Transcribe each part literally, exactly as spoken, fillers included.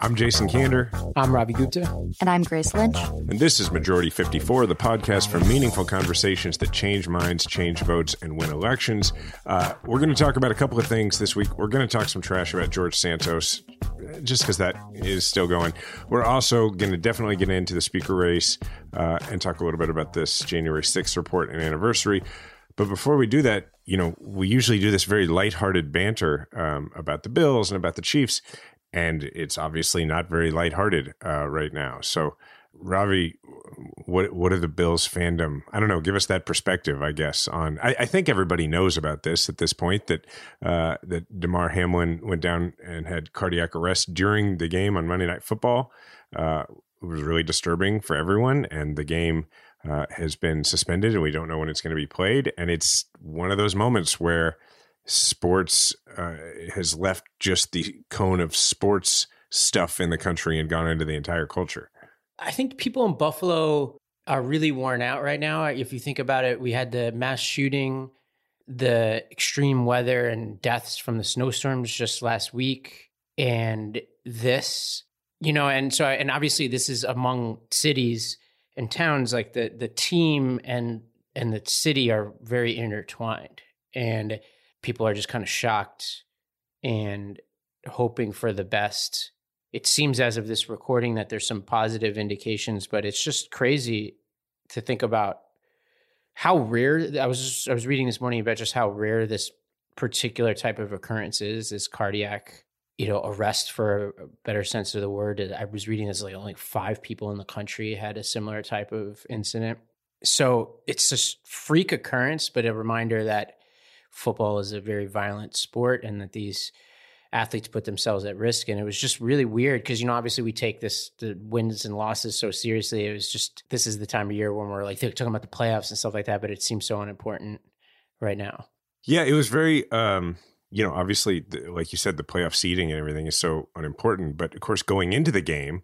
I'm Jason Kander. I'm Ravi Gupta. And I'm Grace Lynch. And this is Majority fifty-four, the podcast for meaningful conversations that change minds, change votes, and win elections. Uh, we're going to talk about a couple of things this week. We're going to talk some trash about George Santos, just because that is still going. We're also going to definitely get into the speaker race uh, and talk a little bit about this January sixth report and anniversary. But before we do that, you know, we usually do this very lighthearted banter um, about the Bills and about the Chiefs, and it's obviously not very lighthearted uh, right now. So, Ravi, what what are the Bills fandom? I don't know. Give us that perspective, I guess. On I, I think everybody knows about this at this point, that uh, that Damar Hamlin went down and had cardiac arrest during the game on Monday Night Football. Uh, it was really disturbing for everyone, and the game Uh, has been suspended, and we don't know when it's going to be played. And it's one of those moments where sports uh, has left just the cone of sports stuff in the country and gone into the entire culture. I think people in Buffalo are really worn out right now. If you think about it, we had the mass shooting, the extreme weather and deaths from the snowstorms just last week, and this, you know, and so, and obviously this is among cities and towns. Like the the team and and the city are very intertwined, and people are just kind of shocked and hoping for the best. It seems as of this recording that there's some positive indications, but it's just crazy to think about how rare. I was just, I was reading this morning about just how rare this particular type of occurrence is, this cardiac, you know, arrest, for a better sense of the word. I was reading this, like only five people in the country had a similar type of incident. So it's just freak occurrence, but a reminder that football is a very violent sport and that these athletes put themselves at risk. And it was just really weird because, you know, obviously we take this, the wins and losses, so seriously. It was just, this is the time of year when we're like talking about the playoffs and stuff like that, but it seems so unimportant right now. Yeah, it was very... Um... You know, obviously, like you said, the playoff seeding and everything is so unimportant. But of course, going into the game,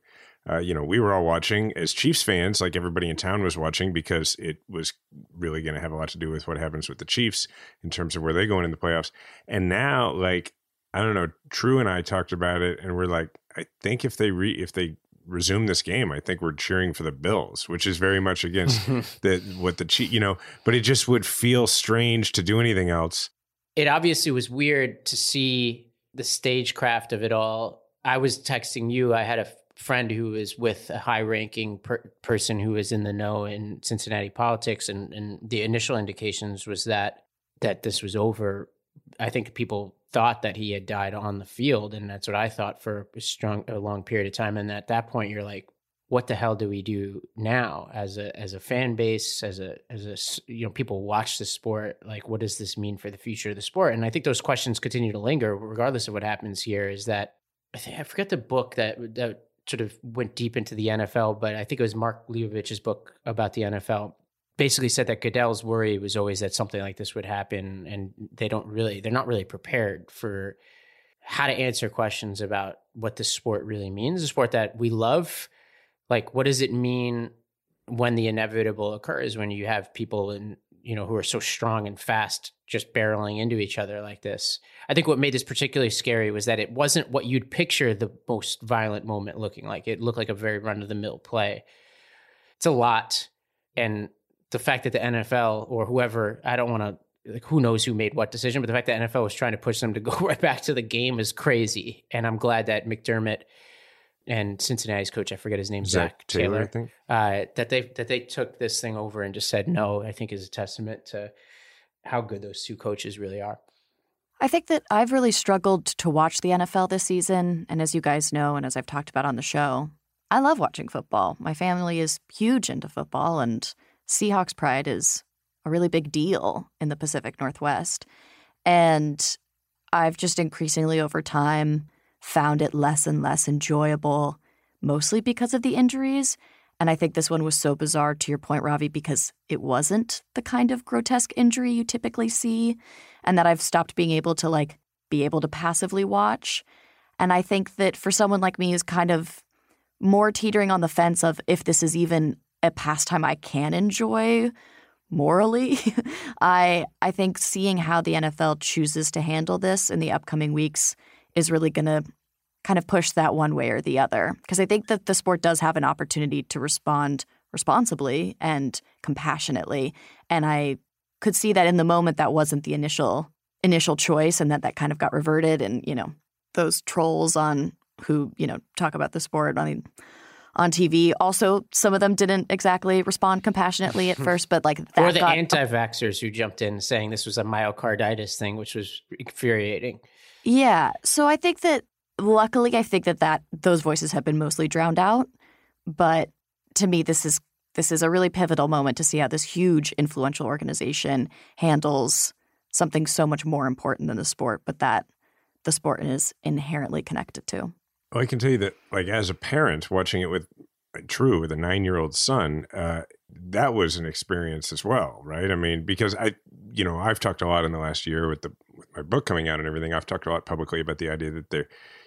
uh, you know, we were all watching as Chiefs fans, like everybody in town was watching, because it was really going to have a lot to do with what happens with the Chiefs in terms of where they go in the playoffs. And now, like, I don't know, True and I talked about it, and we're like, I think if they re- if they resume this game, I think we're cheering for the Bills, which is very much against the what the Chiefs, you know. But it just would feel strange to do anything else. It obviously was weird to see the stagecraft of it all. I was texting you. I had a friend who is with a high-ranking per- person who is in the know in Cincinnati politics, and, and the initial indications was that that this was over. I think people thought that he had died on the field, and that's what I thought for a strong, a long period of time. And at that point, you're like, what the hell do we do now as a as a fan base, as a as a you know, people watch the sport, like what does this mean for the future of the sport? And I think those questions continue to linger regardless of what happens here. Is that I think I forget the book that that sort of went deep into the N F L, but I think it was Mark Leavitt's book about the N F L, basically said that Goodell's worry was always that something like this would happen, and they don't really they're not really prepared for how to answer questions about what this sport really means, a sport that we love. Like, what does it mean when the inevitable occurs, when you have people in, you know, who are so strong and fast just barreling into each other like this? I think what made this particularly scary was that it wasn't what you'd picture the most violent moment looking like. It looked like a very run-of-the-mill play. It's a lot. And the fact that the N F L or whoever, I don't want to, like, who knows who made what decision, but the fact that N F L was trying to push them to go right back to the game is crazy. And I'm glad that McDermott and Cincinnati's coach, I forget his name, Zach, Zach Taylor, Taylor, I think. Uh, that they that they took this thing over and just said no, I think is a testament to how good those two coaches really are. I think that I've really struggled to watch the N F L this season. And as you guys know, and as I've talked about on the show, I love watching football. My family is huge into football, and Seahawks pride is a really big deal in the Pacific Northwest. And I've just increasingly over time found it less and less enjoyable, mostly because of the injuries. And I think this one was so bizarre, to your point, Ravi, because it wasn't the kind of grotesque injury you typically see, and that I've stopped being able to, like, be able to passively watch. And I think that for someone like me who's kind of more teetering on the fence of if this is even a pastime I can enjoy morally, I I think seeing how the N F L chooses to handle this in the upcoming weeks is really going to kind of push that one way or the other, because I think that the sport does have an opportunity to respond responsibly and compassionately. And I could see that in the moment that wasn't the initial initial choice, and that that kind of got reverted. And, you know, those trolls on who, you know, talk about the sport on, on T V, also some of them didn't exactly respond compassionately at first, but like that. Or the got, anti-vaxxers who jumped in saying this was a myocarditis thing, which was infuriating. Yeah. So I think that Luckily, I think that, that those voices have been mostly drowned out. But to me, this is this is a really pivotal moment to see how this huge, influential organization handles something so much more important than the sport, but that the sport is inherently connected to. Well, I can tell you that, like, as a parent watching it with True with a nine-year-old son, uh, that was an experience as well, right? I mean, because I, you know, I've talked a lot in the last year with the with my book coming out and everything. I've talked a lot publicly about the idea that there.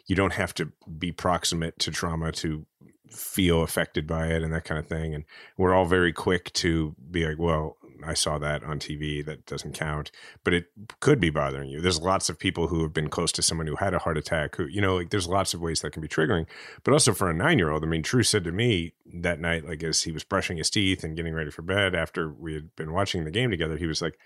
You don't have to be proximate to trauma to feel affected by it and that kind of thing. And we're all very quick to be like, well, I saw that on T V. That doesn't count. But it could be bothering you. There's lots of people who have been close to someone who had a heart attack who, you know, like there's lots of ways that can be triggering. But also for a nine-year-old, I mean, True said to me that night, like as he was brushing his teeth and getting ready for bed after we had been watching the game together, he was like,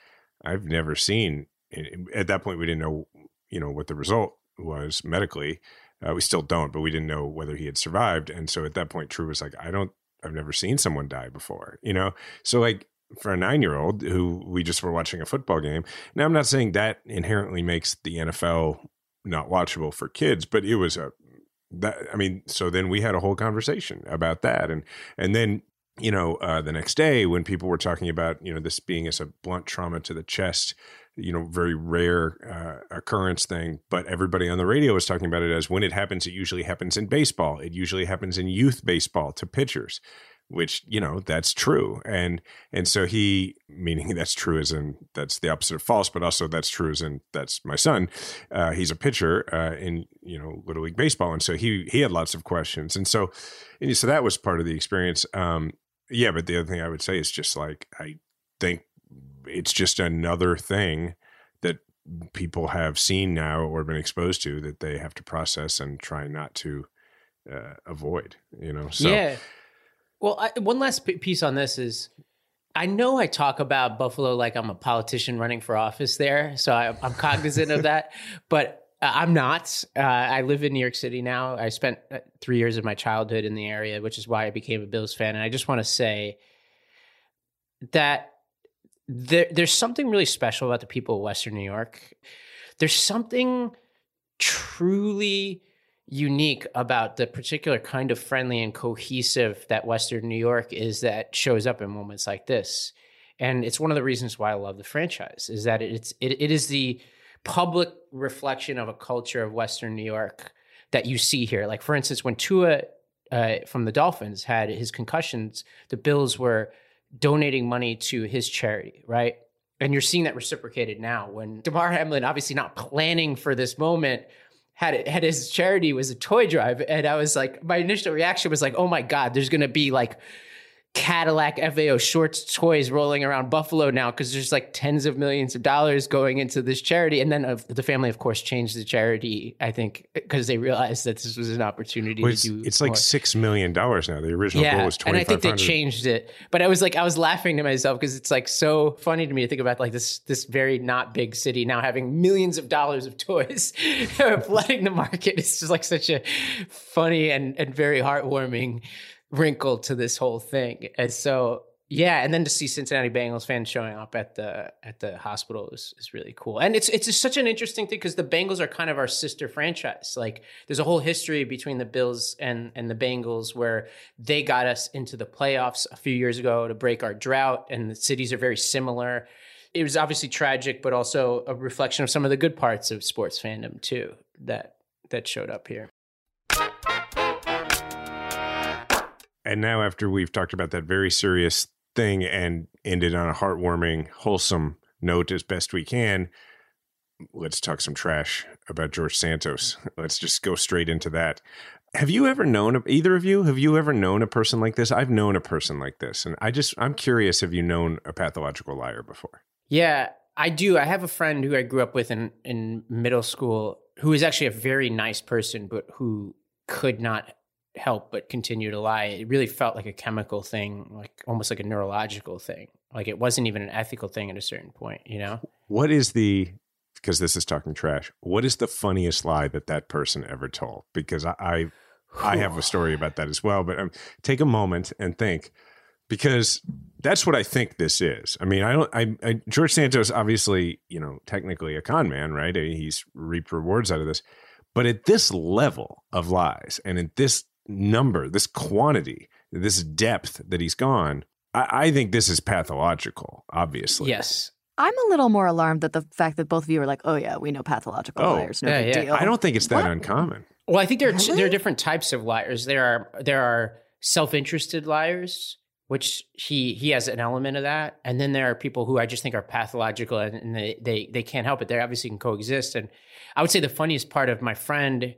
I've never seen – at that point we didn't know, you know, what the result was medically. Uh, we still don't, but we didn't know whether he had survived. And so at that point, True was like, I don't, I've never seen someone die before, you know? So like for a nine-year-old who we just were watching a football game. Now I'm not saying that inherently makes the N F L not watchable for kids, but it was a, that, I mean, so then we had a whole conversation about that. And, and then, you know, uh, the next day when people were talking about, you know, this being as a blunt trauma to the chest, you know, very rare uh, occurrence thing, but everybody on the radio was talking about it as when it happens, it usually happens in baseball. It usually happens in youth baseball to pitchers, which, you know, that's true. And, and so he, meaning that's true as in that's the opposite of false, but also that's true as in that's my son. Uh, he's a pitcher uh, in, you know, Little League Baseball. And so he, he had lots of questions. And so, and so that was part of the experience. Um, yeah. But the other thing I would say is just like, I think it's just another thing that people have seen now or been exposed to that they have to process and try not to uh, avoid, you know? So, yeah. Well, I, one last p- piece on this is I know I talk about Buffalo like I'm a politician running for office there, so I, I'm cognizant of that, but uh, I'm not. Uh, I live in New York City now. I spent three years of my childhood in the area, which is why I became a Bills fan. And I just want to say that There, there's something really special about the people of Western New York. There's something truly unique about the particular kind of friendly and cohesive that Western New York is that shows up in moments like this. And it's one of the reasons why I love the franchise is that it's it, it is the public reflection of a culture of Western New York that you see here. Like, for instance, when Tua uh, from the Dolphins had his concussions, the Bills were donating money to his charity, right? And you're seeing that reciprocated now when Damar Hamlin, obviously not planning for this moment, had it, had his charity was a toy drive. And I was like, my initial reaction was like, oh my God, there's going to be like Cadillac F A O shorts toys rolling around Buffalo now because there's like tens of millions of dollars going into this charity. And then uh, the family, of course, changed the charity, I think, because they realized that this was an opportunity well, to do It's more. Like six million dollars now. The original yeah. goal was twenty-five hundred dollars. And I think they changed it. But I was like, I was laughing to myself because it's like so funny to me to think about like this, this very not big city now having millions of dollars of toys flooding the market. It's just like such a funny and, and very heartwarming wrinkle to this whole thing. And so, yeah. And then to see Cincinnati Bengals fans showing up at the, at the hospital is, is really cool. And it's, it's just such an interesting thing because the Bengals are kind of our sister franchise. Like there's a whole history between the Bills and, and the Bengals where they got us into the playoffs a few years ago to break our drought. And the cities are very similar. It was obviously tragic, but also a reflection of some of the good parts of sports fandom too, that, that showed up here. And now after we've talked about that very serious thing and ended on a heartwarming, wholesome note as best we can, let's talk some trash about George Santos. Let's just go straight into that. Have you ever known, either of you, have you ever known a person like this? I've known a person like this. And I just, I'm curious, have you known a pathological liar before? Yeah, I do. I have a friend who I grew up with in, in middle school who is actually a very nice person, but who could not help but continue to lie. It really felt like a chemical thing, like almost like a neurological thing. Like it wasn't even an ethical thing at a certain point, you know? What is the, because this is talking trash, what is the funniest lie that that person ever told? Because I I, I have a story about that as well, but um, take a moment and think, because that's what I think this is. I mean, I don't, I, I George Santos, obviously, you know, technically a con man, right? He's reaped rewards out of this, but at this level of lies and at this number, this quantity, this depth that he's gone, I, I think this is pathological, obviously. Yes. I'm a little more alarmed at the fact that both of you are like, oh, yeah, we know pathological oh, liars. No yeah, big yeah. deal. I don't think it's that what? uncommon. Well, I think there are, really? there are different types of liars. There are there are self-interested liars, which he he has an element of that. And then there are people who I just think are pathological and, and they, they, they can't help it. They obviously can coexist. And I would say the funniest part of my friend,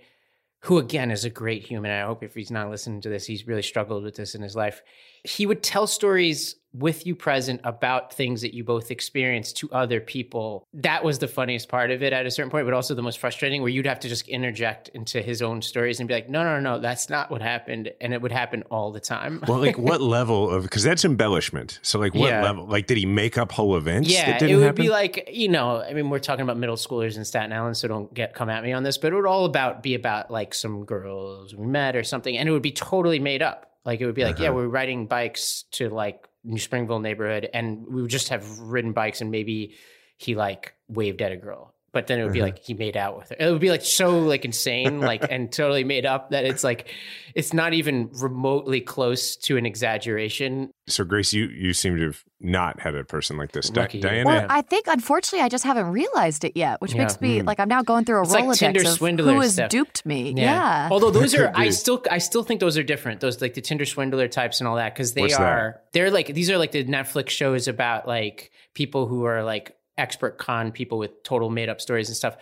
who again is a great human. I hope if he's not listening to this, he's really struggled with this in his life. He would tell stories with you present about things that you both experienced to other people. That was the funniest part of it at a certain point, but also the most frustrating, where you'd have to just interject into his own stories and be like, no, no, no, that's not what happened. And it would happen all the time. Well, like what level of, because that's embellishment. So like what yeah. level, like did he make up whole events? Yeah, that didn't it would happen? Be like, you know, I mean, we're talking about middle schoolers in Staten Island, so don't get come at me on this, but it would all about be about like some girls we met or something. And it would be totally made up. Like it would be like, uh-huh. yeah, we're riding bikes to like New Springville neighborhood, and we would just have ridden bikes, and maybe he like waved at a girl, but then it would uh-huh. be like he made out with her. It would be like so like insane, like and totally made up that it's like it's not even remotely close to an exaggeration. So Grace, you you seem to have not had a person like this, Di- Diana. Well, I think unfortunately I just haven't realized it yet, which yeah. makes me mm. like I'm now going through a it's Rolodex like of who has stuff. duped me. Yeah. yeah. Although those are, I still I still think those are different. Those like the Tinder swindler types and all that, because they What's are that? they're like these are like the Netflix shows about like people who are like expert con people with total made up stories and stuff.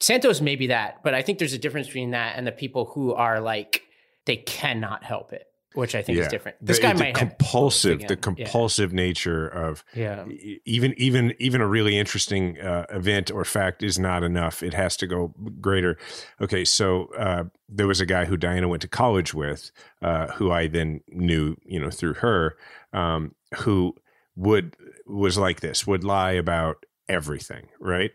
Santos may be that, but I think there's a difference between that and the people who are like they cannot help it, which I think yeah. is different. This the, guy the might compulsive, have the compulsive yeah. nature of yeah. even even even a really interesting uh, event or fact is not enough. It has to go greater. Okay, so uh, there was a guy who Diana went to college with, uh, who I then knew, you know, through her, um, who would was like this, would lie about everything, right?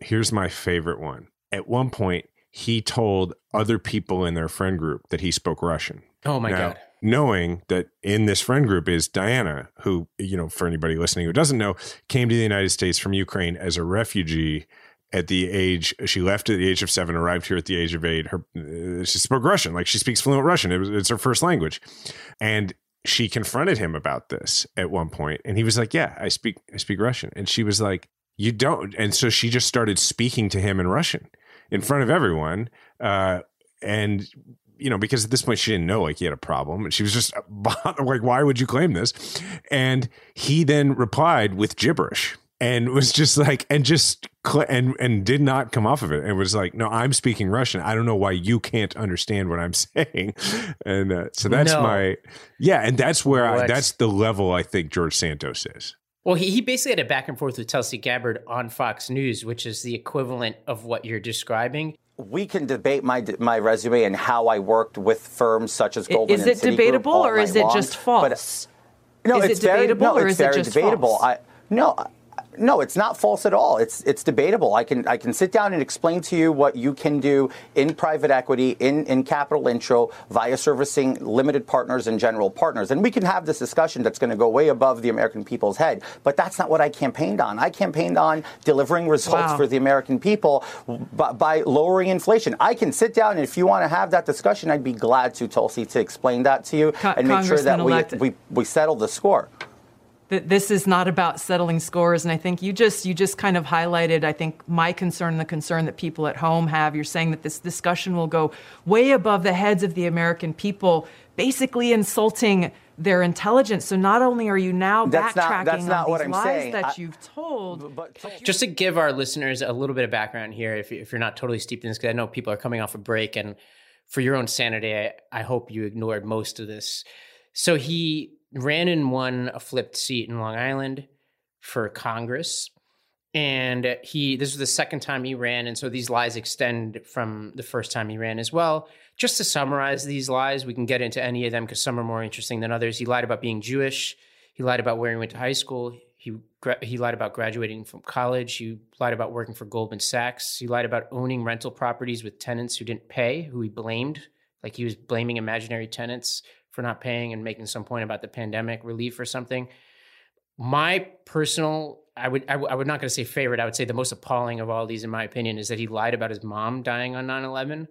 Here's my favorite one. At one point, he told other people in their friend group that he spoke Russian. Oh my now, God. Knowing that in this friend group is Diana, who, you know, for anybody listening who doesn't know, came to the United States from Ukraine as a refugee at the age, she left at the age of seven, arrived here at the age of eight. Her, uh, she spoke Russian, like she speaks fluent Russian. It was, it's her first language. And she confronted him about this at one point, and he was like, yeah, I speak, I speak Russian. And she was like, you don't. And so she just started speaking to him in Russian in front of everyone. Uh, and, you know, because at this point she didn't know like he had a problem, and she was just like, why would you claim this? And he then replied with gibberish. and was just like, and just, cl- and, and did not come off of it. It was like, no, I'm speaking Russian. I don't know why you can't understand what I'm saying. And uh, so that's no. my, yeah. And that's where I, that's the level I think George Santos is. Well, he, he basically had a back and forth with Tulsi Gabbard on Fox News, which is the equivalent of what you're describing. We can debate my my resume and how I worked with firms such as Goldman Sachs. Is it debatable or is it just false? No, it's very debatable. I, no, no, it's not false at all. It's it's debatable. I can I can sit down and explain to you what you can do in private equity, in, in capital intro, via servicing limited partners and general partners. And we can have this discussion that's going to go way above the American people's head. But that's not what I campaigned on. I campaigned on delivering results wow. for the American people by, by lowering inflation. I can sit down, and if you want to have that discussion, I'd be glad to, Tulsi, to explain that to you Co- and make sure that we, we, we settle the score. That this is not about settling scores. And I think you just you just kind of highlighted, I think, my concern, the concern that people at home have. You're saying that this discussion will go way above the heads of the American people, basically insulting their intelligence. So not only are you now that's backtracking not, that's on not these what I'm lies saying. that I, you've told. But, but just to give our listeners a little bit of background here, if, if you're not totally steeped in this, because I know people are coming off a break. And for your own sanity, I, I hope you ignored most of this. So he ran and won a flipped seat in Long Island for Congress. And he, this was the second time he ran. And so these lies extend from the first time he ran as well. Just to summarize these lies, we can get into any of them because some are more interesting than others. He lied about being Jewish. He lied about where he went to high school. He, he lied about graduating from college. He lied about working for Goldman Sachs. He lied about owning rental properties with tenants who didn't pay, who he blamed, like he was blaming imaginary tenants for not paying and making some point about the pandemic relief or something. My personal, I would, I, w- I would not going to say favorite. I would say the most appalling of all these, in my opinion, is that he lied about his mom dying on nine eleven,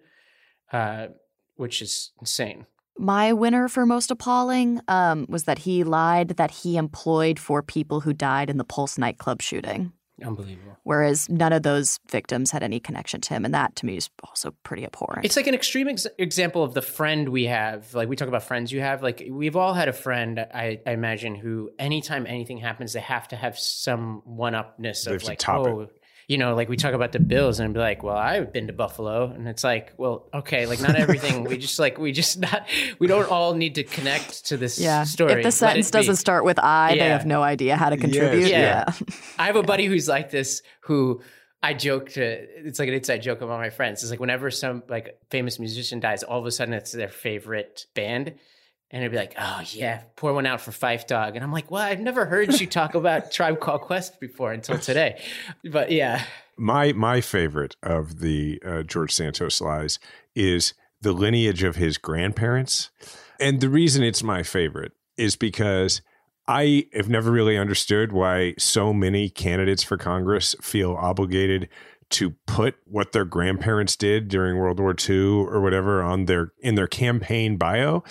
uh, which is insane. My winner for most appalling um, was that he lied that he employed four people who died in the Pulse nightclub shooting. Unbelievable. Whereas none of those victims had any connection to him. And that, to me, is also pretty abhorrent. It's like an extreme ex- example of the friend we have. Like, we talk about friends you have. Like, we've all had a friend, I, I imagine, who anytime anything happens, they have to have some one-upness of, like, oh, it. you know, like, we talk about the Bills and be like, well, I've been to Buffalo. And it's like, well, okay, like, not everything. we just, like, we just not, we don't all need to connect to this yeah. story. If the sentence doesn't start with I, yeah. they have no idea how to contribute. Yes. Yeah. yeah. I have a buddy who's like this, who I joke to, it's like an inside joke among my friends. It's like whenever some, like, famous musician dies, all of a sudden it's their favorite band. And it'd be like, oh, yeah, pour one out for Fife Dog. And I'm like, well, I've never heard you talk about Tribe Called Quest before until today. But yeah. My my favorite of the uh, George Santos lies is the lineage of his grandparents. And the reason it's my favorite is because I have never really understood why so many candidates for Congress feel obligated to put what their grandparents did during World War Two or whatever on their in their campaign bio.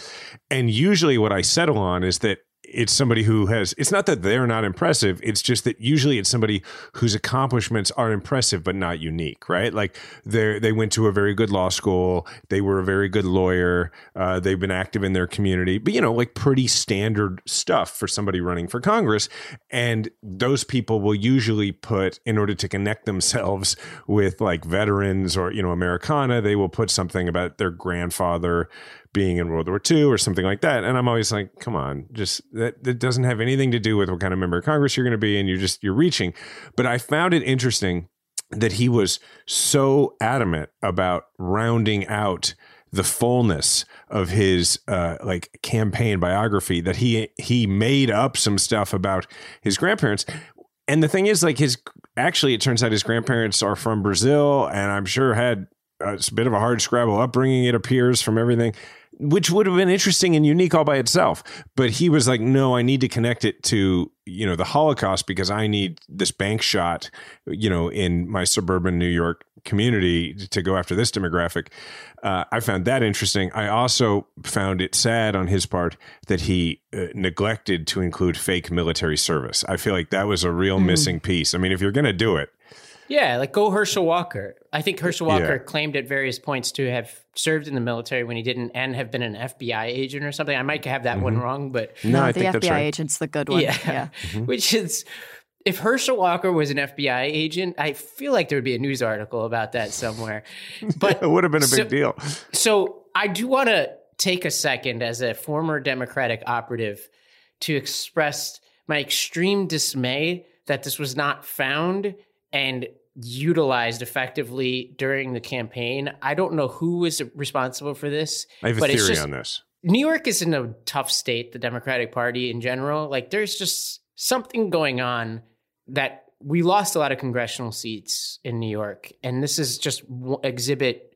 And usually what I settle on is that it's somebody who has, it's not that they're not impressive, it's just that usually it's somebody whose accomplishments are impressive but not unique, right? Like they they went to a very good law school, they were a very good lawyer, uh, they've been active in their community, but, you know, like pretty standard stuff for somebody running for Congress. And those people will usually put, in order to connect themselves with, like, veterans or, you know, Americana, they will put something about their grandfather being in World War Two or something like that. And I'm always like, come on, just that, that doesn't have anything to do with what kind of member of Congress you're going to be. And you're just, you're reaching. But I found it interesting that he was so adamant about rounding out the fullness of his uh, like campaign biography that he, he made up some stuff about his grandparents. And the thing is, like, his, actually, it turns out his grandparents are from Brazil, and I'm sure had a bit of a hard scrabble upbringing, it appears, from everything, which would have been interesting and unique all by itself. But he was like, no, I need to connect it to, you know, the Holocaust, because I need this bank shot, you know, in my suburban New York community to go after this demographic. Uh, I found that interesting. I also found it sad on his part that he uh, neglected to include fake military service. I feel like that was a real mm. missing piece. I mean, if you're going to do it. Yeah, like, go Herschel Walker. I think Herschel Walker yeah. claimed at various points to have served in the military when he didn't, and have been an F B I agent or something. I might have that mm-hmm. one wrong, but no, no I the think F B I that's right. agent's the good one. Yeah, yeah. Mm-hmm. Which is If Herschel Walker was an F B I agent, I feel like there would be a news article about that somewhere. But it would have been a so, big deal. So I do want to take a second as a former Democratic operative to express my extreme dismay that this was not found and utilized effectively during the campaign. I don't know who was responsible for this. I have a but theory it's just, on this. New York is in a tough state, the Democratic Party in general. Like, there's just something going on that we lost a lot of congressional seats in New York. And this is just exhibit,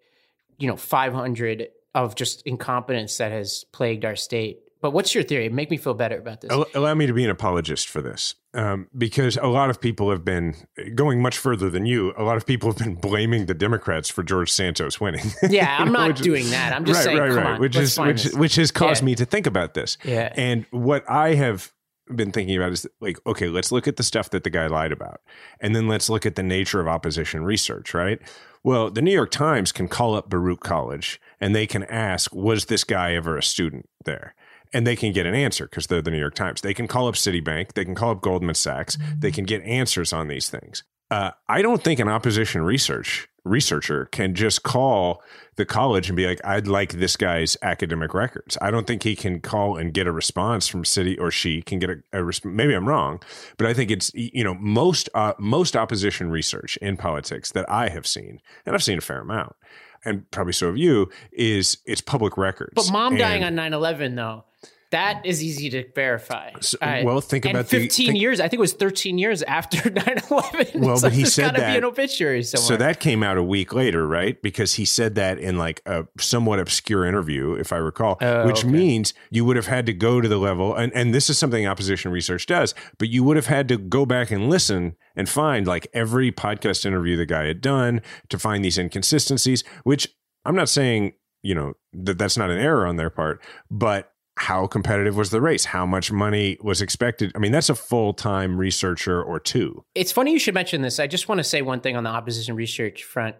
you know, five hundred of just incompetence that has plagued our state. But what's your theory? Make me feel better about this. Allow me to be an apologist for this, um, because a lot of people have been going much further than you. A lot of people have been blaming the Democrats for George Santos winning. Yeah, I'm not which, doing that. I'm just right, saying, right, come right. on, which let's is find which, this. which has caused yeah. me to think about this. Yeah. And what I have been thinking about is like, okay, let's look at the stuff that the guy lied about, and then let's look at the nature of opposition research, right? Well, the New York Times can call up Baruch College and they can ask, was this guy ever a student there? And they can get an answer because they're the New York Times. They can call up Citibank. They can call up Goldman Sachs. Mm-hmm. They can get answers on these things. Uh, I don't think an opposition research researcher can just call the college and be like, I'd like this guy's academic records. I don't think he can call and get a response from City, or she can get a, a response. Maybe I'm wrong, but I think it's, you know, most uh, most opposition research in politics that I have seen, and I've seen a fair amount, and probably so have you, is it's public records. But mom and, dying on nine eleven, though. That is easy to verify. So, well, think uh, about and fifteen the, think, years. I think it was thirteen years after nine eleven. Well, so but he said that. There's got to be an obituary somewhere. So that came out a week later, right? Because he said that in like a somewhat obscure interview, if I recall, oh, which okay. means you would have had to go to the level. And, and this is something opposition research does, but you would have had to go back and listen and find like every podcast interview the guy had done to find these inconsistencies, which I'm not saying, you know, that that's not an error on their part, but how competitive was the race? How much money was expected? I mean, that's a full-time researcher or two. It's funny you should mention this. I just want to say one thing on the opposition research front,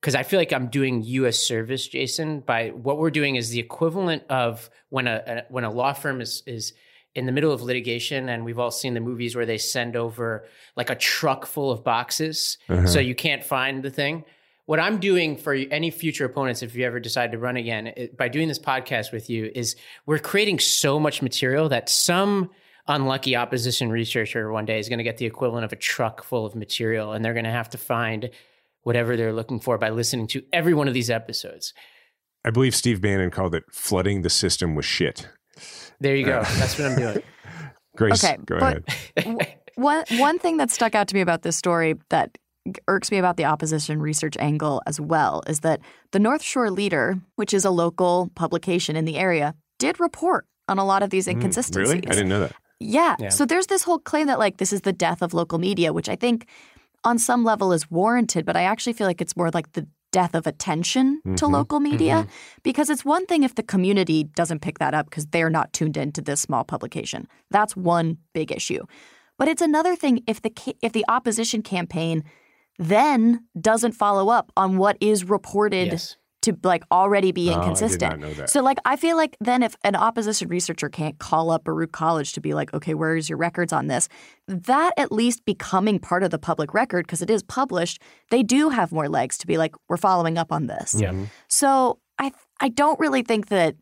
because I feel like I'm doing you a service, Jason, by what we're doing is the equivalent of when a, a when a law firm is is in the middle of litigation, and we've all seen the movies where they send over like a truck full of boxes, uh-huh. so you can't find the thing. What I'm doing for any future opponents, if you ever decide to run again, it, by doing this podcast with you, is we're creating so much material that some unlucky opposition researcher one day is going to get the equivalent of a truck full of material, and they're going to have to find whatever they're looking for by listening to every one of these episodes. I believe Steve Bannon called it flooding the system with shit. There you go. Uh, That's what I'm doing. Grace, okay, go ahead. One, one thing that stuck out to me about this story that irks me about the opposition research angle as well is that the North Shore Leader, which is a local publication in the area, did report on a lot of these inconsistencies. Mm, really? I didn't know that. Yeah. yeah. So there's this whole claim that like this is the death of local media, which I think on some level is warranted, but I actually feel like it's more like the death of attention mm-hmm. to local media, mm-hmm. because it's one thing if the community doesn't pick that up because they're not tuned into this small publication. That's one big issue. But it's another thing if the if the opposition campaign then doesn't follow up on what is reported yes. to like already be inconsistent. Oh, I did not know that. So like I feel like then if an opposition researcher can't call up Baruch College to be like, okay, where is your records on this? That at least becoming part of the public record because it is published, they do have more legs to be like, we're following up on this. Yeah. So I I don't really think that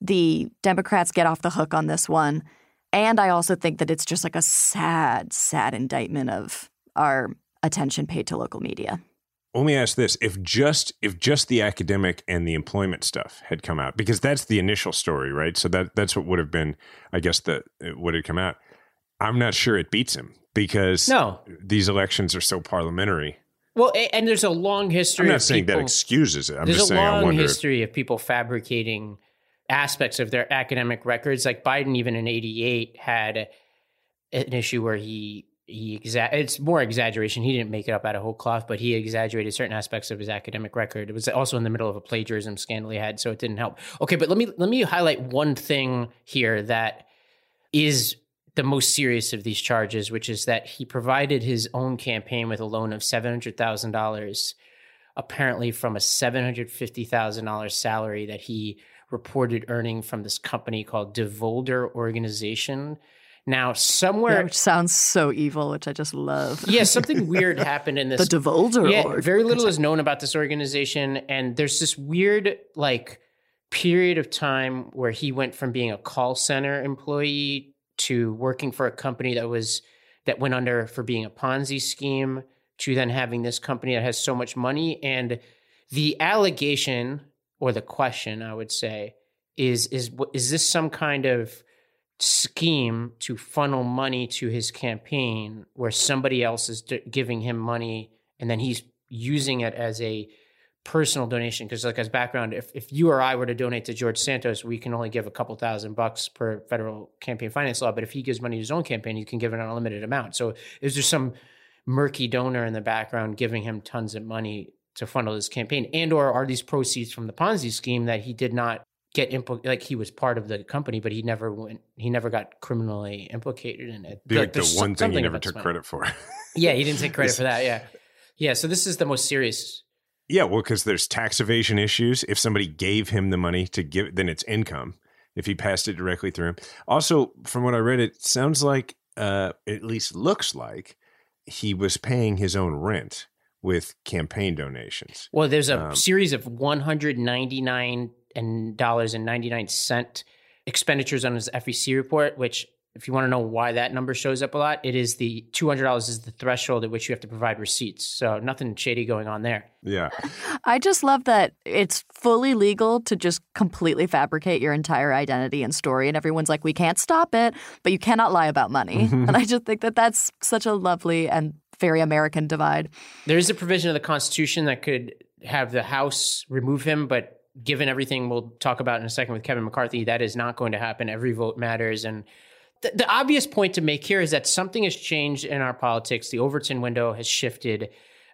the Democrats get off the hook on this one. And I also think that it's just like a sad, sad indictment of our attention paid to local media. Let me ask this. If just if just the academic and the employment stuff had come out, because that's the initial story, right? So that that's what would have been, I guess, the what had come out. I'm not sure it beats him because no. these elections are so parliamentary. Well, and there's a long history. I'm not of saying people, that excuses it. I'm there's just a saying long I wonder history if, of people fabricating aspects of their academic records. Like Biden, even in eighty-eight, had an issue where he... He exa- it's more exaggeration. He didn't make it up out of whole cloth, but he exaggerated certain aspects of his academic record. It was also in the middle of a plagiarism scandal he had, so it didn't help. Okay, but let me let me highlight one thing here that is the most serious of these charges, which is that he provided his own campaign with a loan of seven hundred thousand dollars, apparently from a seven hundred fifty thousand dollars salary that he reported earning from this company called Devolder Organization. Now, somewhere... Yeah, which sounds so evil, which I just love. Yeah, something weird happened in this... The Devolder yeah, Org. Very little is known about this organization, and there's this weird, like, period of time where he went from being a call center employee to working for a company that was... that went under for being a Ponzi scheme to then having this company that has so much money. And the allegation, or the question, I would say, is, is, is this some kind of scheme to funnel money to his campaign where somebody else is d- giving him money and then he's using it as a personal donation? Because, like, as background, if, if you or I were to donate to George Santos, we can only give a couple thousand bucks per federal campaign finance law. But if he gives money to his own campaign, you can give an unlimited amount. So is there some murky donor in the background giving him tons of money to funnel his campaign? And or are these proceeds from the Ponzi scheme that he did not get impl- like he was part of the company, but he never went, he never got criminally implicated in it? Be like, like the one thing he never took credit for. Yeah, he didn't take credit for that. Yeah. Yeah. So this is the most serious. Yeah. Well, because there's tax evasion issues. If somebody gave him the money to give, then it's income. If he passed it directly through him. Also, from what I read, it sounds like, uh, at least looks like, he was paying his own rent with campaign donations. Well, there's a um, series of one hundred ninety-nine dollars and ninety-nine cents expenditures on his F E C report, which, if you want to know why that number shows up a lot, it is the two hundred dollars is the threshold at which you have to provide receipts. So nothing shady going on there. Yeah. I just love that it's fully legal to just completely fabricate your entire identity and story. And everyone's like, we can't stop it, but you cannot lie about money. And I just think that that's such a lovely and very American divide. There is a provision of the Constitution that could have the House remove him, but given everything we'll talk about in a second with Kevin McCarthy, that is not going to happen. Every vote matters. And the, the obvious point to make here is that something has changed in our politics. The Overton window has shifted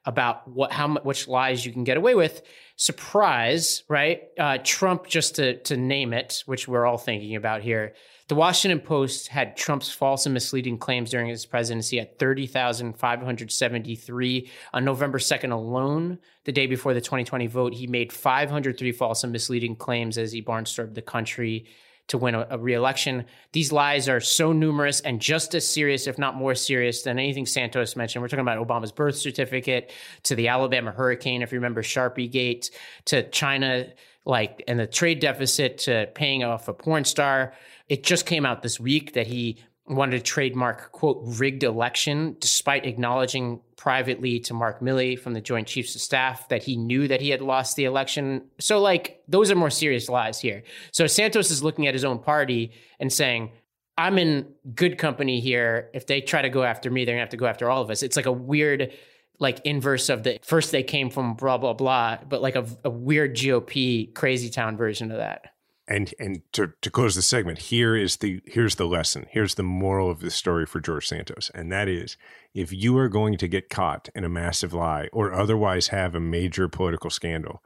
about what, how much, which lies you can get away with. Surprise, right? Uh, Trump, just to, to name it, which we're all thinking about here. The Washington Post had Trump's false and misleading claims during his presidency at thirty thousand five hundred seventy-three. On November second alone, the day before the twenty twenty vote, he made five hundred three false and misleading claims as he barnstormed the country to win a, a re-election. These lies are so numerous and just as serious, if not more serious, than anything Santos mentioned. We're talking about Obama's birth certificate, to the Alabama hurricane, if you remember Sharpie Gate, to China, like, and the trade deficit, to paying off a porn star. It just came out this week that he wanted to trademark, quote, rigged election, despite acknowledging privately to Mark Milley from the Joint Chiefs of Staff that he knew that he had lost the election. So, like, those are more serious lies here. So Santos is looking at his own party and saying, I'm in good company here. If they try to go after me, they're going to have to go after all of us. It's like a weird, like, inverse of the first they came from blah, blah, blah, but like a, a weird G O P crazy town version of that. And and to, to close the segment, here is the here's the lesson. Here's the moral of the story for George Santos. And that is, if you are going to get caught in a massive lie or otherwise have a major political scandal,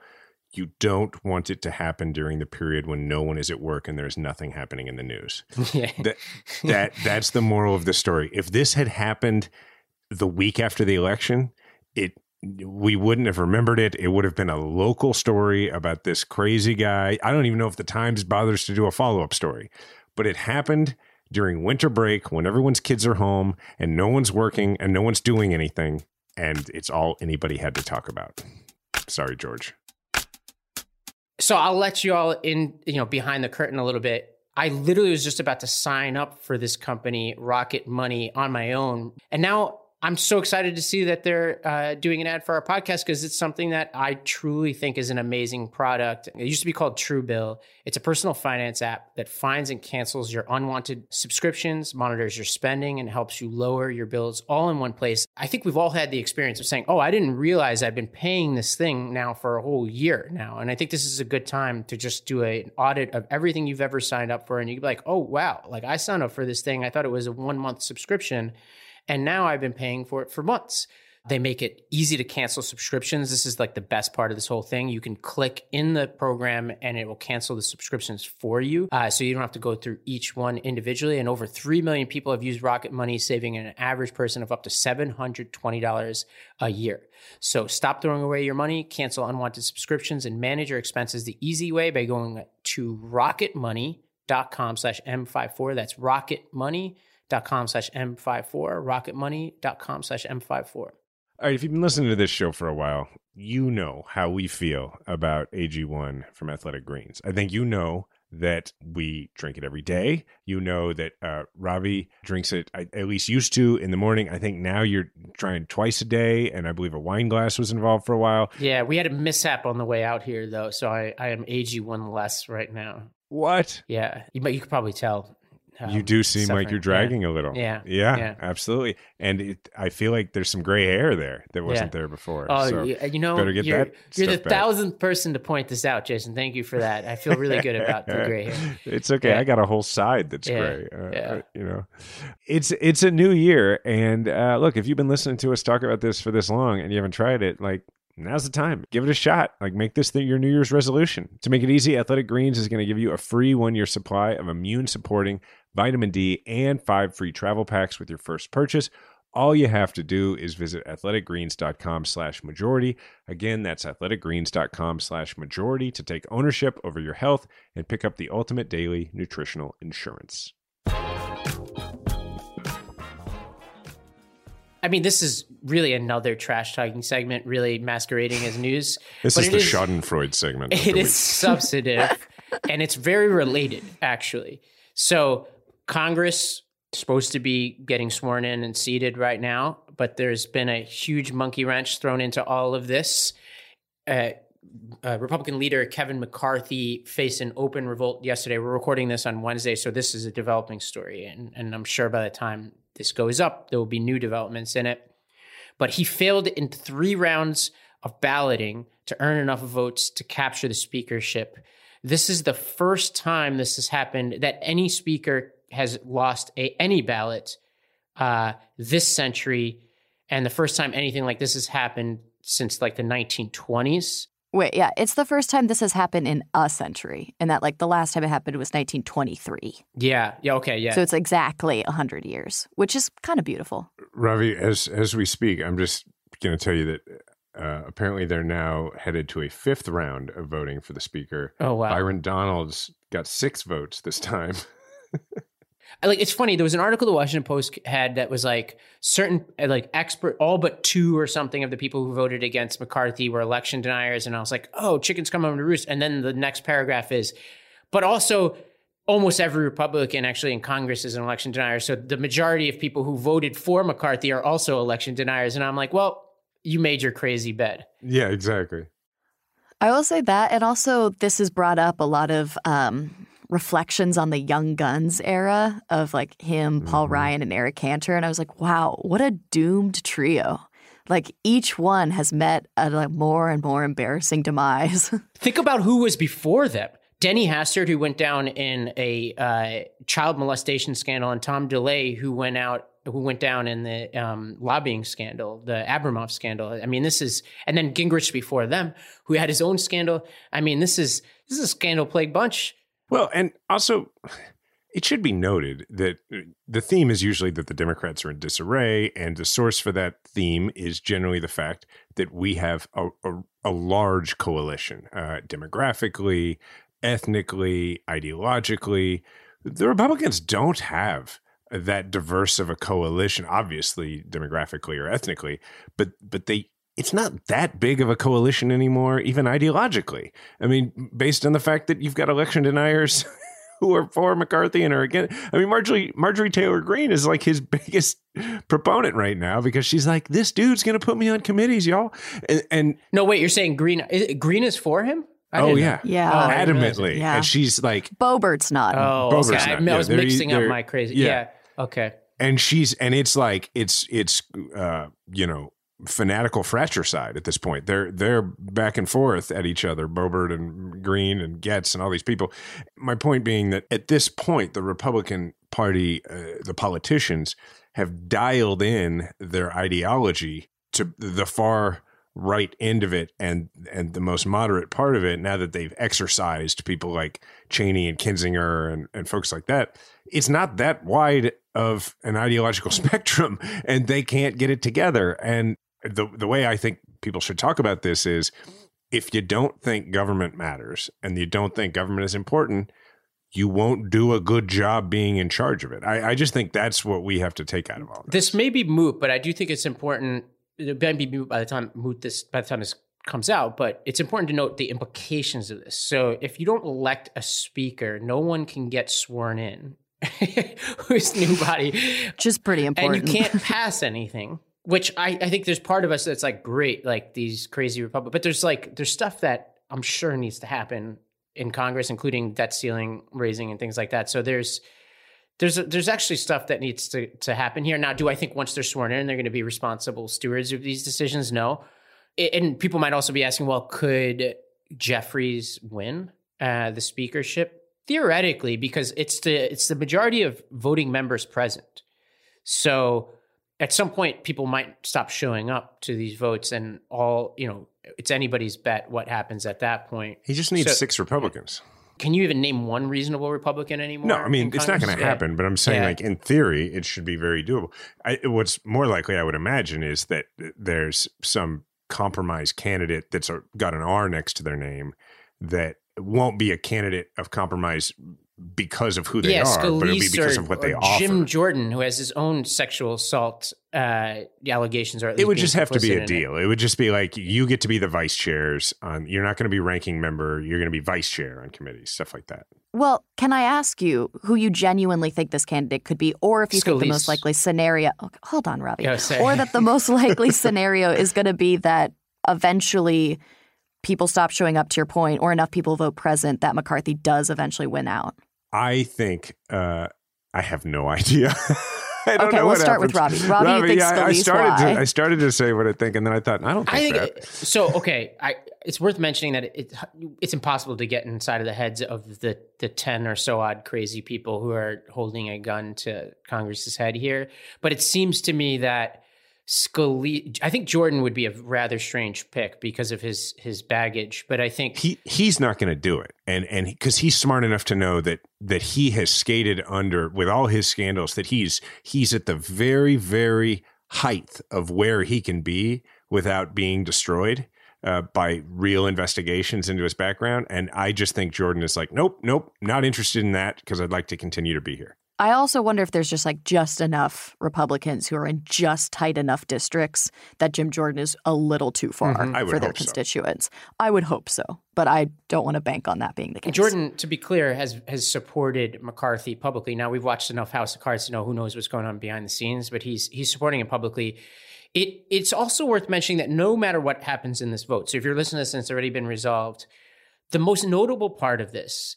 you don't want it to happen during the period when no one is at work and there's nothing happening in the news. Yeah. That, that that's the moral of the story. If this had happened the week after the election, it we wouldn't have remembered it. It would have been a local story about this crazy guy. I don't even know if the Times bothers to do a follow-up story, but it happened during winter break when everyone's kids are home and no one's working and no one's doing anything. And it's all anybody had to talk about. Sorry, George. So I'll let you all in, you know, behind the curtain a little bit. I literally was just about to sign up for this company, Rocket Money, on my own. And now I'm so excited to see that they're uh, doing an ad for our podcast, because it's something that I truly think is an amazing product. It used to be called Truebill. It's a personal finance app that finds and cancels your unwanted subscriptions, monitors your spending, and helps you lower your bills all in one place. I think we've all had the experience of saying, oh, I didn't realize I've been paying this thing now for a whole year now. And I think this is a good time to just do a, an audit of everything you've ever signed up for. And you'd be like, oh, wow, like I signed up for this thing. I thought it was a one-month subscription. And now I've been paying for it for months. They make it easy to cancel subscriptions. This is like the best part of this whole thing. You can click in the program and it will cancel the subscriptions for you. Uh, so you don't have to go through each one individually. And over three million people have used Rocket Money, saving an average person of up to seven hundred twenty dollars a year. So stop throwing away your money, cancel unwanted subscriptions, and manage your expenses the easy way by going to rocket money dot com slash M fifty-four. That's Rocket Money. rocket money dot com slash M fifty-four, rocket money dot com slash M fifty-four. All right, if you've been listening to this show for a while, you know how we feel about A G one from Athletic Greens. I think you know that we drink it every day. You know that uh, Ravi drinks it, I, at least used to, in the morning. I think now you're trying twice a day, and I believe a wine glass was involved for a while. Yeah, we had a mishap on the way out here, though, so I, I am A G one less right now. What? Yeah, you, but you could probably tell. Um, you do seem suffering. Like you're dragging yeah. a little. Yeah. yeah. Yeah, absolutely. And it, I feel like there's some gray hair there that wasn't yeah. there before. Oh, so you know, better get you're, that you're the back. thousandth person to point this out, Jason. Thank you for that. I feel really good about the gray hair. It's okay. Yeah. I got a whole side that's yeah. gray. Uh, yeah. You know, it's it's a new year. And uh, look, if you've been listening to us talk about this for this long and you haven't tried it, like, now's the time. Give it a shot. Like, make this thing your New Year's resolution. To make it easy, Athletic Greens is going to give you a free one-year supply of immune-supporting vitamin D and five free travel packs with your first purchase. All you have to do is visit athletic greens dot com slash majority. Again, that's athletic greens dot com slash majority to take ownership over your health and pick up the ultimate daily nutritional insurance. I mean, this is really another trash talking segment, really masquerading as news. This is the is, Schadenfreude segment. It is substantive, and it's very related, actually. So Congress is supposed to be getting sworn in and seated right now, but there's been a huge monkey wrench thrown into all of this. Uh, uh, Republican leader Kevin McCarthy faced an open revolt yesterday. We're recording this on Wednesday, so this is a developing story, and, and I'm sure by the time this goes up, there will be new developments in it. But he failed in three rounds of balloting to earn enough votes to capture the speakership. This is the first time this has happened that any speaker has lost a, any ballot uh, this century, and the first time anything like this has happened since like the nineteen twenties. Wait, yeah, it's the first time this has happened in a century, and that, like, the last time it happened was nineteen twenty-three. Yeah, yeah, okay, yeah. So it's exactly one hundred years, which is kind of beautiful. Ravi, as as we speak, I'm just going to tell you that uh, apparently they're now headed to a fifth round of voting for the speaker. Oh, wow. Byron Donald's got six votes this time. Like, it's funny. There was an article the Washington Post had that was like certain, like, expert, all but two or something of the people who voted against McCarthy were election deniers. And I was like, oh, chickens come home to roost. And then the next paragraph is, but also almost every Republican actually in Congress is an election denier. So the majority of people who voted for McCarthy are also election deniers. And I'm like, well, you made your crazy bed. Yeah, exactly. I will say that. And also, this has brought up a lot of um reflections on the Young Guns era of, like, him, Paul mm-hmm. Ryan, and Eric Cantor. And I was like, wow, what a doomed trio. Like, each one has met a like, more and more embarrassing demise. Think about who was before them. Denny Hastert, who went down in a uh, child molestation scandal, and Tom DeLay, who went out, who went down in the um, lobbying scandal, the Abramoff scandal. I mean, this is, and then Gingrich before them, who had his own scandal. I mean, this is, this is a scandal-plagued bunch. Well, and also, it should be noted that the theme is usually that the Democrats are in disarray, and the source for that theme is generally the fact that we have a, a, a large coalition, uh, demographically, ethnically, ideologically. The Republicans don't have that diverse of a coalition, obviously, demographically or ethnically, but but they it's not that big of a coalition anymore, even ideologically. I mean, based on the fact that you've got election deniers who are for McCarthy and are against. I mean, Marjorie, Marjorie Taylor Greene is like his biggest proponent right now because she's like, this dude's going to put me on committees, y'all. And, and no, wait, you're saying Greene is, Greene is for him? I oh, yeah. yeah. Oh, adamantly. Yeah. And she's like. Boebert's not. Oh, Boebert's okay. not. I, I was yeah, mixing up my crazy. Yeah. yeah. Okay. And she's and it's like it's it's, uh, you know, fanatical fratricide at this point. They're they're back and forth at each other, Boebert and Greene and Getz and all these people. My point being that at this point, the Republican Party, uh, the politicians have dialed in their ideology to the far right end of it and and the most moderate part of it. Now that they've exercised people like Cheney and Kinzinger and, and folks like that, it's not that wide of an ideological spectrum, and they can't get it together. And The the way I think people should talk about this is if you don't think government matters and you don't think government is important, you won't do a good job being in charge of it. I, I just think that's what we have to take out of all this. This may be moot, but I do think it's important. It may be moot by the time moot this by the time this comes out, but it's important to note the implications of this. So if you don't elect a speaker, no one can get sworn in. Who's new body? Which is pretty important. And you can't pass anything. Which I, I think there's part of us that's like, great, like these crazy Republicans. But there's like there's stuff that I'm sure needs to happen in Congress, including debt ceiling raising and things like that. So there's there's there's actually stuff that needs to, to happen here. Now, do I think once they're sworn in, they're going to be responsible stewards of these decisions? No. It, and people might also be asking, well, could Jeffries win uh, the speakership? Theoretically, because it's the it's the majority of voting members present. So at some point, people might stop showing up to these votes, and all, you know, it's anybody's bet what happens at that point. He just needs so, six Republicans. Can you even name one reasonable Republican anymore? No, I mean, it's not going to happen, but I'm saying, yeah. like, in theory, it should be very doable. I, what's more likely, I would imagine, is that there's some compromise candidate that's a, got an R next to their name that won't be a candidate of compromise because of who they yeah, are, Scalise, but it'll be because or, of what they offer. Jim Jordan, who has his own sexual assault uh, allegations, or at least it would just have to be a deal. It. it would just be like, you get to be the vice chairs. On, you're not going to be ranking member. You're going to be vice chair on committees, stuff like that. Well, can I ask you who you genuinely think this candidate could be, or if you Scalise. think the most likely scenario? Oh, hold on, Robbie. Yeah, or that the most likely scenario is going to be that eventually people stop showing up, to your point, or enough people vote present that McCarthy does eventually win out. I think uh, I have no idea. I don't okay, know we'll what start happens. with Robbie. Robbie, Robbie you think yeah, Scalise, I started. Why? To, I started to say what I think, and then I thought, I don't think, I think that. It, so, okay, I, it's worth mentioning that it, it's impossible to get inside of the heads of the, the ten or so odd crazy people who are holding a gun to Congress's head here. But it seems to me that Scalise, I think Jordan would be a rather strange pick because of his his baggage, but I think he he's not going to do it, and and because he's smart enough to know that that he has skated under with all his scandals, that he's he's at the very very height of where he can be without being destroyed uh, by real investigations into his background. And I just think Jordan is like, nope, nope, not interested in that because I'd like to continue to be here. I also wonder if there's just like just enough Republicans who are in just tight enough districts that Jim Jordan is a little too far mm-hmm. for their constituents. So. I would hope so, but I don't want to bank on that being the case. Jordan, to be clear, has has supported McCarthy publicly. Now, we've watched enough House of Cards to know who knows what's going on behind the scenes, but he's he's supporting him publicly. It It's also worth mentioning that no matter what happens in this vote, so if you're listening to this and it's already been resolved, the most notable part of this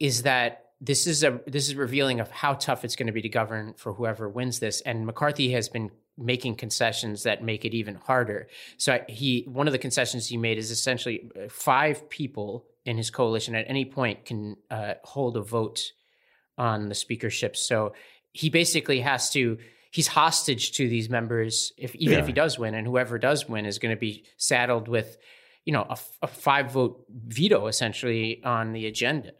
is that This is a this is revealing of how tough it's going to be to govern for whoever wins this. And McCarthy has been making concessions that make it even harder. So he one of the concessions he made is essentially five people in his coalition at any point can uh, hold a vote on the speakership. So he basically has to he's hostage to these members. If even yeah. if he does win, and whoever does win is going to be saddled with, you know, a, a five vote veto essentially on the agenda.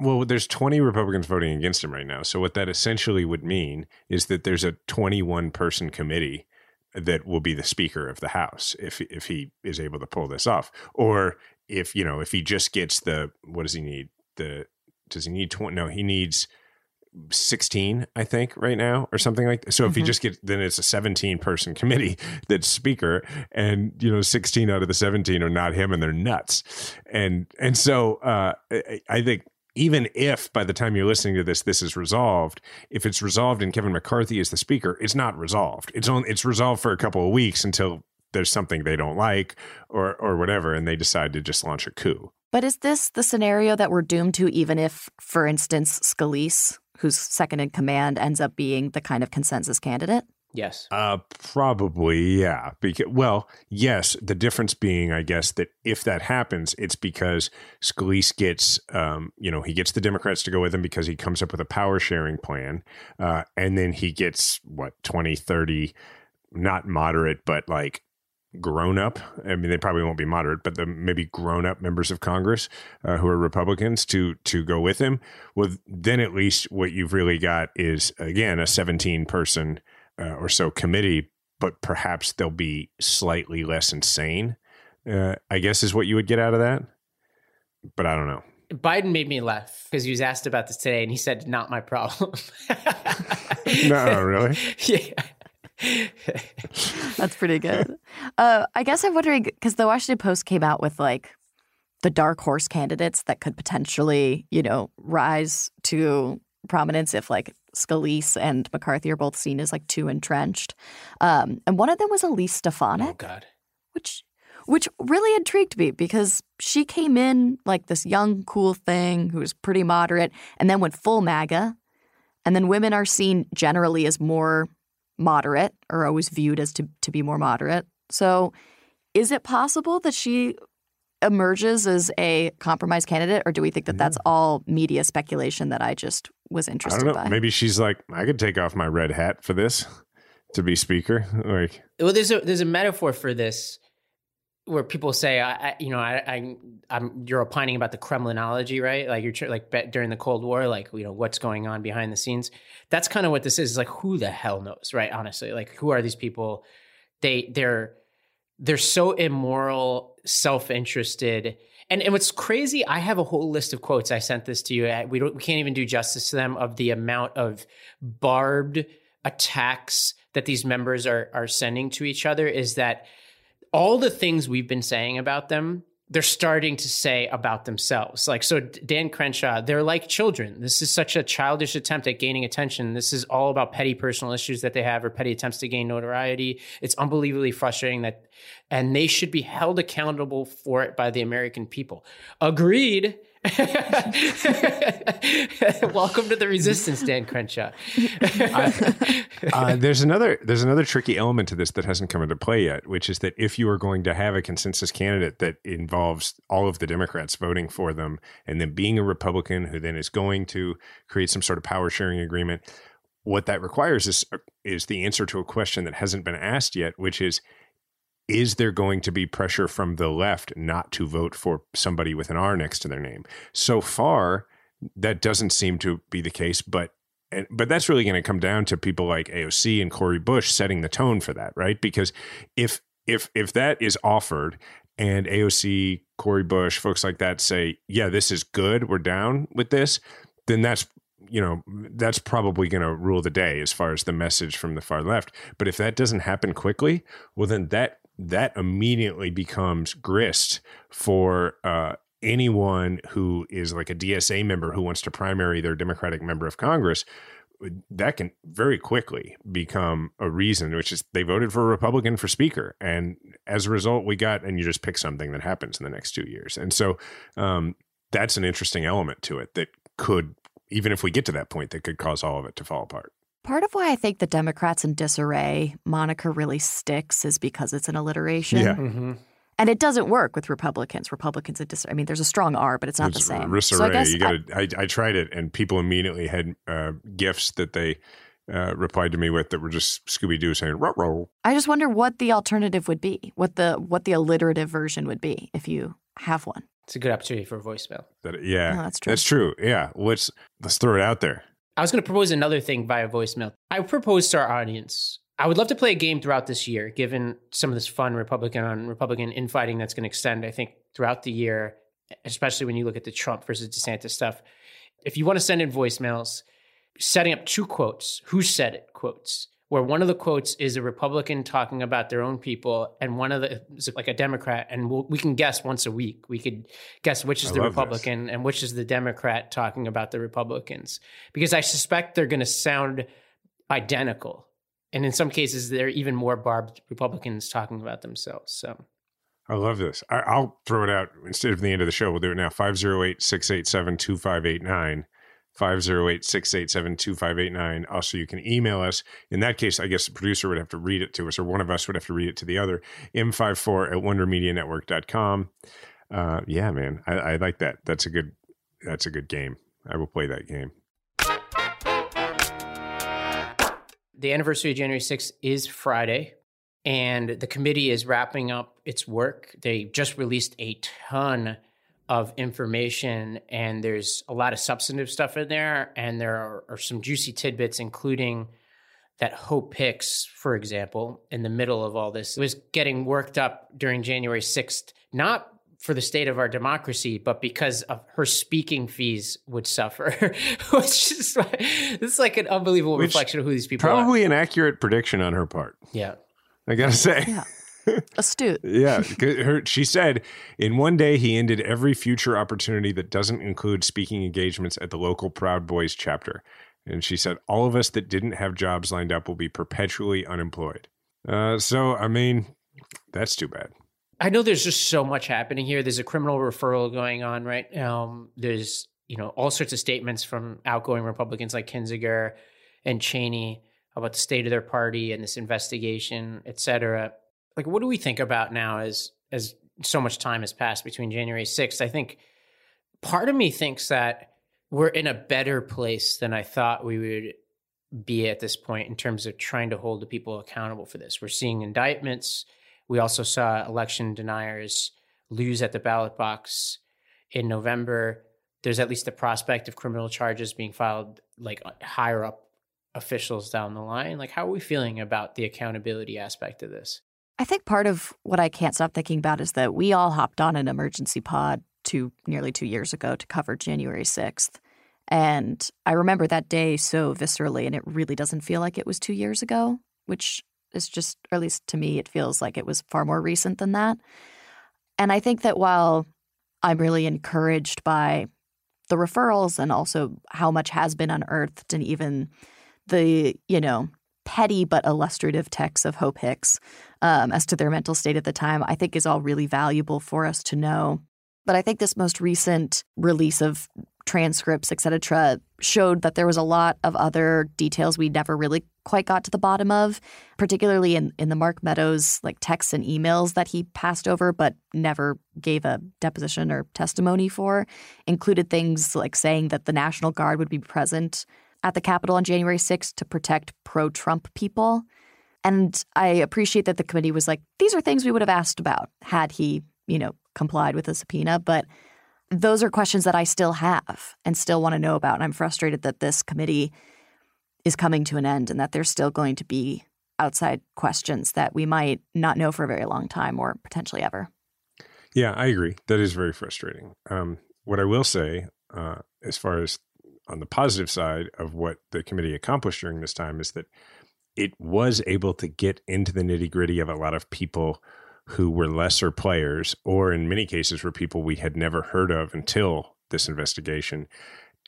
Well, there's twenty Republicans voting against him right now. So what that essentially would mean is that there's a twenty-one person committee that will be the Speaker of the House if if he is able to pull this off. Or if, you know, if he just gets the, what does he need? The Does he need twenty? No, he needs sixteen, I think, right now or something like that. So if mm-hmm. he just gets, then it's a seventeen person committee that's Speaker, and, you know, sixteen out of the seventeen are not him, and they're nuts. And, and so uh, I, I think, even if by the time you're listening to this, this is resolved, if it's resolved and Kevin McCarthy is the speaker, it's not resolved. It's only, it's resolved for a couple of weeks until there's something they don't like or or whatever, and they decide to just launch a coup. But is this the scenario that we're doomed to, even if, for instance, Scalise, who's second in command, ends up being the kind of consensus candidate? Yes. Uh, probably, yeah. Because, well, yes. The difference being, I guess, that if that happens, it's because Scalise gets, um, you know, he gets the Democrats to go with him because he comes up with a power sharing plan. Uh, and then he gets, what, twenty, thirty, not moderate, but like grown up. I mean, they probably won't be moderate, but the maybe grown up members of Congress uh, who are Republicans to to go with him. Well, then at least what you've really got is, again, a seventeen person Uh, or so committee, but perhaps they'll be slightly less insane, uh, I guess is what you would get out of that. But I don't know. Biden made me laugh because he was asked about this today, and he said, "Not my problem." No, really? Yeah. That's pretty good. Uh, I guess I'm wondering, because the Washington Post came out with like the dark horse candidates that could potentially, you know, rise to prominence if like Scalise and McCarthy are both seen as like too entrenched. Um, and one of them was Elise Stefanik. Oh, God. Which, which really intrigued me because she came in like this young, cool thing who was pretty moderate and then went full MAGA. And then women are seen generally as more moderate, or always viewed as to, to be more moderate. So is it possible that she emerges as a compromise candidate, or do we think that that's all media speculation that I just was interested I don't know. by? Maybe she's like, I could take off my red hat for this to be speaker. Like, well, there's a there's a metaphor for this where people say, I, I you know, I, I, I'm you're opining about the Kremlinology, right? Like you're like during the Cold War, like, you know, what's going on behind the scenes. That's kind of what this is. It's like, who the hell knows, right? Honestly, like, who are these people? They they're they're so immoral, self-interested. And and what's crazy, I have a whole list of quotes. I sent this to you. We don't, we can't even do justice to them of the amount of barbed attacks that these members are are sending to each other. Is that all the things we've been saying about them, they're starting to say about themselves. Like, so Dan Crenshaw, they're like children. This is such a childish attempt at gaining attention. This is all about petty personal issues that they have, or petty attempts to gain notoriety. It's unbelievably frustrating that, and they should be held accountable for it by the American people. Agreed. Welcome to the resistance, Dan Crenshaw. I, uh, there's another there's another tricky element to this that hasn't come into play yet, which is that if you are going to have a consensus candidate that involves all of the Democrats voting for them and then being a Republican who then is going to create some sort of power sharing agreement, what that requires is is the answer to a question that hasn't been asked yet, which is, is there going to be pressure from the left not to vote for somebody with an R next to their name? So far, that doesn't seem to be the case, but and, but that's really going to come down to people like A O C and Cori Bush setting the tone for that, right? Because if if if that is offered and A O C, Cori Bush, folks like that say, yeah, this is good, we're down with this, then that's, you know, that's probably going to rule the day as far as the message from the far left. But if that doesn't happen quickly, well, then that that immediately becomes grist for uh, anyone who is like a D S A member who wants to primary their Democratic member of Congress. That can very quickly become a reason, which is they voted for a Republican for speaker. And as a result, we got, and you just pick something that happens in the next two years. And so um, that's an interesting element to it that could, even if we get to that point, that could cause all of it to fall apart. Part of why I think the Democrats in disarray moniker really sticks is because it's an alliteration. Yeah. Mm-hmm. And it doesn't work with Republicans. Republicans in disarray. I mean, there's a strong R, but it's not it's the same. Disarray. So I, guess you gotta, I, I tried it, and people immediately had uh, gifs that they uh, replied to me with that were just Scooby-Doo saying, ruh-roh. I just wonder what the alternative would be, what the what the alliterative version would be if you have one. It's a good opportunity for a voicemail. That, yeah. No, that's true. That's true. Yeah. Let's, let's throw it out there. I was going to propose another thing via voicemail. I proposed to our audience, I would love to play a game throughout this year, given some of this fun Republican on Republican infighting that's going to extend, I think, throughout the year, especially when you look at the Trump versus DeSantis stuff. If you want to send in voicemails, setting up two quotes, who said it quotes, where one of the quotes is a Republican talking about their own people and one of the is like a Democrat. And we'll, we can guess once a week. We could guess which is I the Republican this. and which is the Democrat talking about the Republicans, because I suspect they're going to sound identical. And in some cases, they're even more barbed Republicans talking about themselves. So I love this. I, I'll throw it out instead of the end of the show. We'll do it now. five oh eight, six eight seven, two five eight nine. five oh eight, six eight seven, two five eight nine. Also, you can email us. In that case, I guess the producer would have to read it to us, or one of us would have to read it to the other. M fifty-four at wonder media network dot com. Uh, yeah, man. I, I like that. That's a good that's a good game. I will play that game. The anniversary of January sixth is Friday, and the committee is wrapping up its work. They just released a ton of of information, and there's a lot of substantive stuff in there, and there are, are some juicy tidbits, including that Hope Hicks, for example, in the middle of all this, was getting worked up during January sixth, not for the state of our democracy, but because of her speaking fees would suffer. Which is like, this is like an unbelievable Which reflection of who these people probably are. Probably an accurate prediction on her part. Yeah. I got to say. Yeah. Astute. Yeah. Her, she said, in one day, he ended every future opportunity that doesn't include speaking engagements at the local Proud Boys chapter. And she said, all of us that didn't have jobs lined up will be perpetually unemployed. Uh, so, I mean, that's too bad. I know there's just so much happening here. There's a criminal referral going on right now. There's, you know, all sorts of statements from outgoing Republicans like Kinzinger and Cheney about the state of their party and this investigation, et cetera. Like, what do we think about now as as so much time has passed between January sixth? I think part of me thinks that we're in a better place than I thought we would be at this point in terms of trying to hold the people accountable for this. We're seeing indictments. We also saw election deniers lose at the ballot box in November. There's at least the prospect of criminal charges being filed, like higher up officials down the line. Like, how are we feeling about the accountability aspect of this? I think part of what I can't stop thinking about is that we all hopped on an emergency pod two, nearly two years ago to cover January sixth. And I remember that day so viscerally, and it really doesn't feel like it was two years ago, which it's just, or at least to me, it feels like it was far more recent than that. And I think that while I'm really encouraged by the referrals and also how much has been unearthed and even the, you know, petty but illustrative texts of Hope Hicks um, as to their mental state at the time, I think is all really valuable for us to know. But I think this most recent release of transcripts, et cetera, showed that there was a lot of other details we never really quite got to the bottom of, particularly in, in the Mark Meadows like texts and emails that he passed over but never gave a deposition or testimony for, included things like saying that the National Guard would be present at the Capitol on January sixth to protect pro-Trump people. And I appreciate that the committee was like, these are things we would have asked about had he, you know, complied with a subpoena, but those are questions that I still have and still want to know about. And I'm frustrated that this committee is coming to an end and that there's still going to be outside questions that we might not know for a very long time or potentially ever. Yeah, I agree. That is very frustrating. Um, what I will say, uh, as far as on the positive side of what the committee accomplished during this time, is that it was able to get into the nitty-gritty of a lot of people who were lesser players, or in many cases were people we had never heard of until this investigation.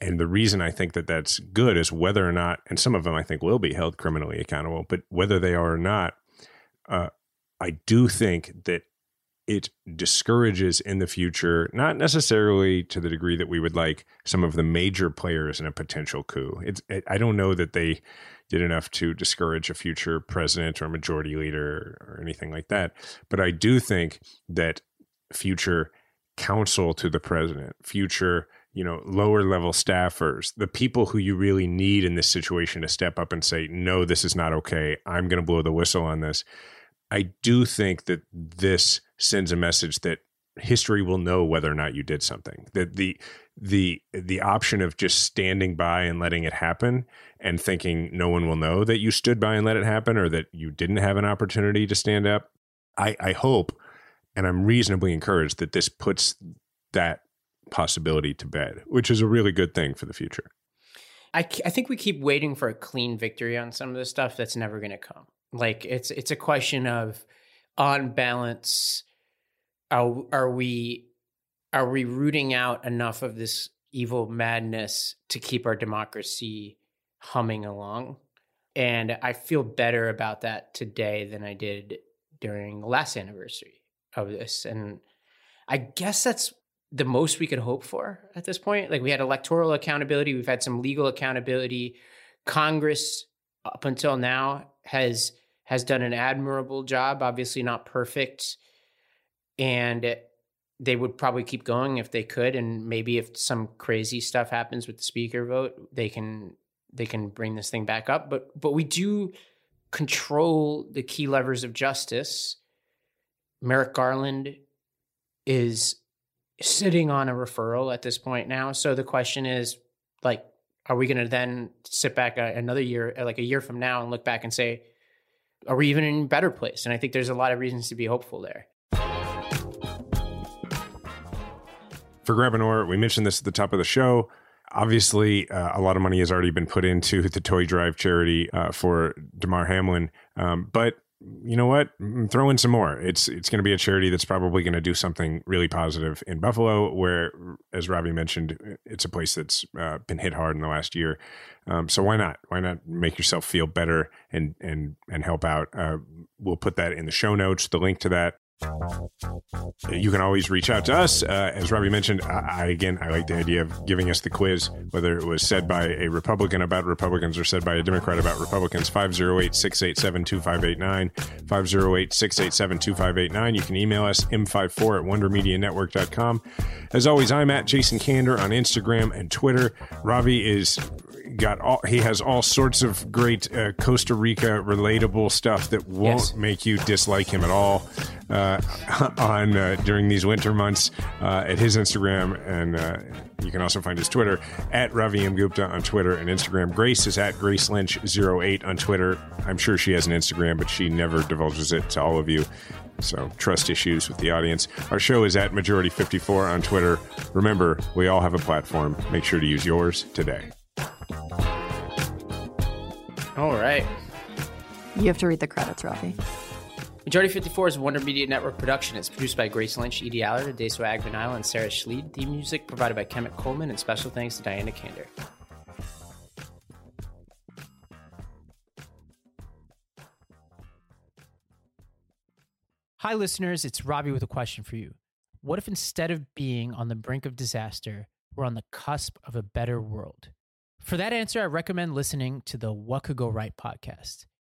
And the reason I think that that's good is whether or not, and some of them I think will be held criminally accountable, but whether they are or not, uh, I do think that it discourages in the future, not necessarily to the degree that we would like, some of the major players in a potential coup. It's, it, I don't know that they did enough to discourage a future president or a majority leader or anything like that. But I do think that future counsel to the president, future, you know, lower level staffers, the people who you really need in this situation to step up and say, no, this is not okay. I'm going to blow the whistle on this. I do think that this sends a message that history will know whether or not you did something, that the the the option of just standing by and letting it happen and thinking no one will know that you stood by and let it happen or that you didn't have an opportunity to stand up. I, I hope, and I'm reasonably encouraged, that this puts that possibility to bed, which is a really good thing for the future. I, I think we keep waiting for a clean victory on some of this stuff that's never going to come. Like, it's it's a question of, on balance, Are, are we are we rooting out enough of this evil madness to keep our democracy humming along? And I feel better about that today than I did during the last anniversary of this. And I guess that's the most we could hope for at this point. Like, we had electoral accountability. We've had some legal accountability. Congress, up until now, has has done an admirable job, obviously not perfect. And they would probably keep going if they could, and maybe if some crazy stuff happens with the speaker vote, they can they can bring this thing back up. But but we do control the key levers of justice. Merrick Garland is sitting on a referral at this point now, so the question is, like, are we going to then sit back another year, like a year from now, and look back and say, are we even in a better place? And I think there's a lot of reasons to be hopeful there. for Grabenor. We mentioned this at the top of the show. Obviously, uh, a lot of money has already been put into the toy drive charity uh, for Damar Hamlin. Um, but you know what? Throw in some more. It's it's going to be a charity that's probably going to do something really positive in Buffalo, where, as Ravi mentioned, it's a place that's uh, been hit hard in the last year. Um, so why not? Why not make yourself feel better and and and help out? Uh, we'll put that in the show notes, the link to that. You can always reach out to us. Uh, as Robbie mentioned, I, I again, I like the idea of giving us the quiz, whether it was said by a Republican about Republicans or said by a Democrat about Republicans. Five oh eight, six eight seven, two five eight nine, five oh eight, six eight seven, two five eight nine. You can email us m five four at wonder media network dot com. As always, I'm at Jason Kander on Instagram and Twitter. Ravi is got all he has all sorts of great uh, Costa Rica relatable stuff that won't yes. make you dislike him at all uh, on uh, during these winter months uh, at his Instagram, and uh, you can also find his Twitter at Ravi M. Gupta on Twitter and Instagram. Grace is at Grace Lynch zero eight on Twitter. I'm sure she has an Instagram, but she never divulges it to all of you. So trust issues with the audience. Our show is at Majority fifty-four on Twitter. Remember, we all have a platform. Make sure to use yours today. All right. You have to read the credits, Rafi. Majority fifty-four is a Wonder Media Network production. It's produced by Grace Lynch, Edie Allard, Deswa Agmanile, and Sarah Schleid. Theme music provided by Kemet Coleman, and special thanks to Diana Kander. Hi, listeners. It's Robbie with a question for you. What if instead of being on the brink of disaster, we're on the cusp of a better world? For that answer, I recommend listening to the What Could Go Right podcast.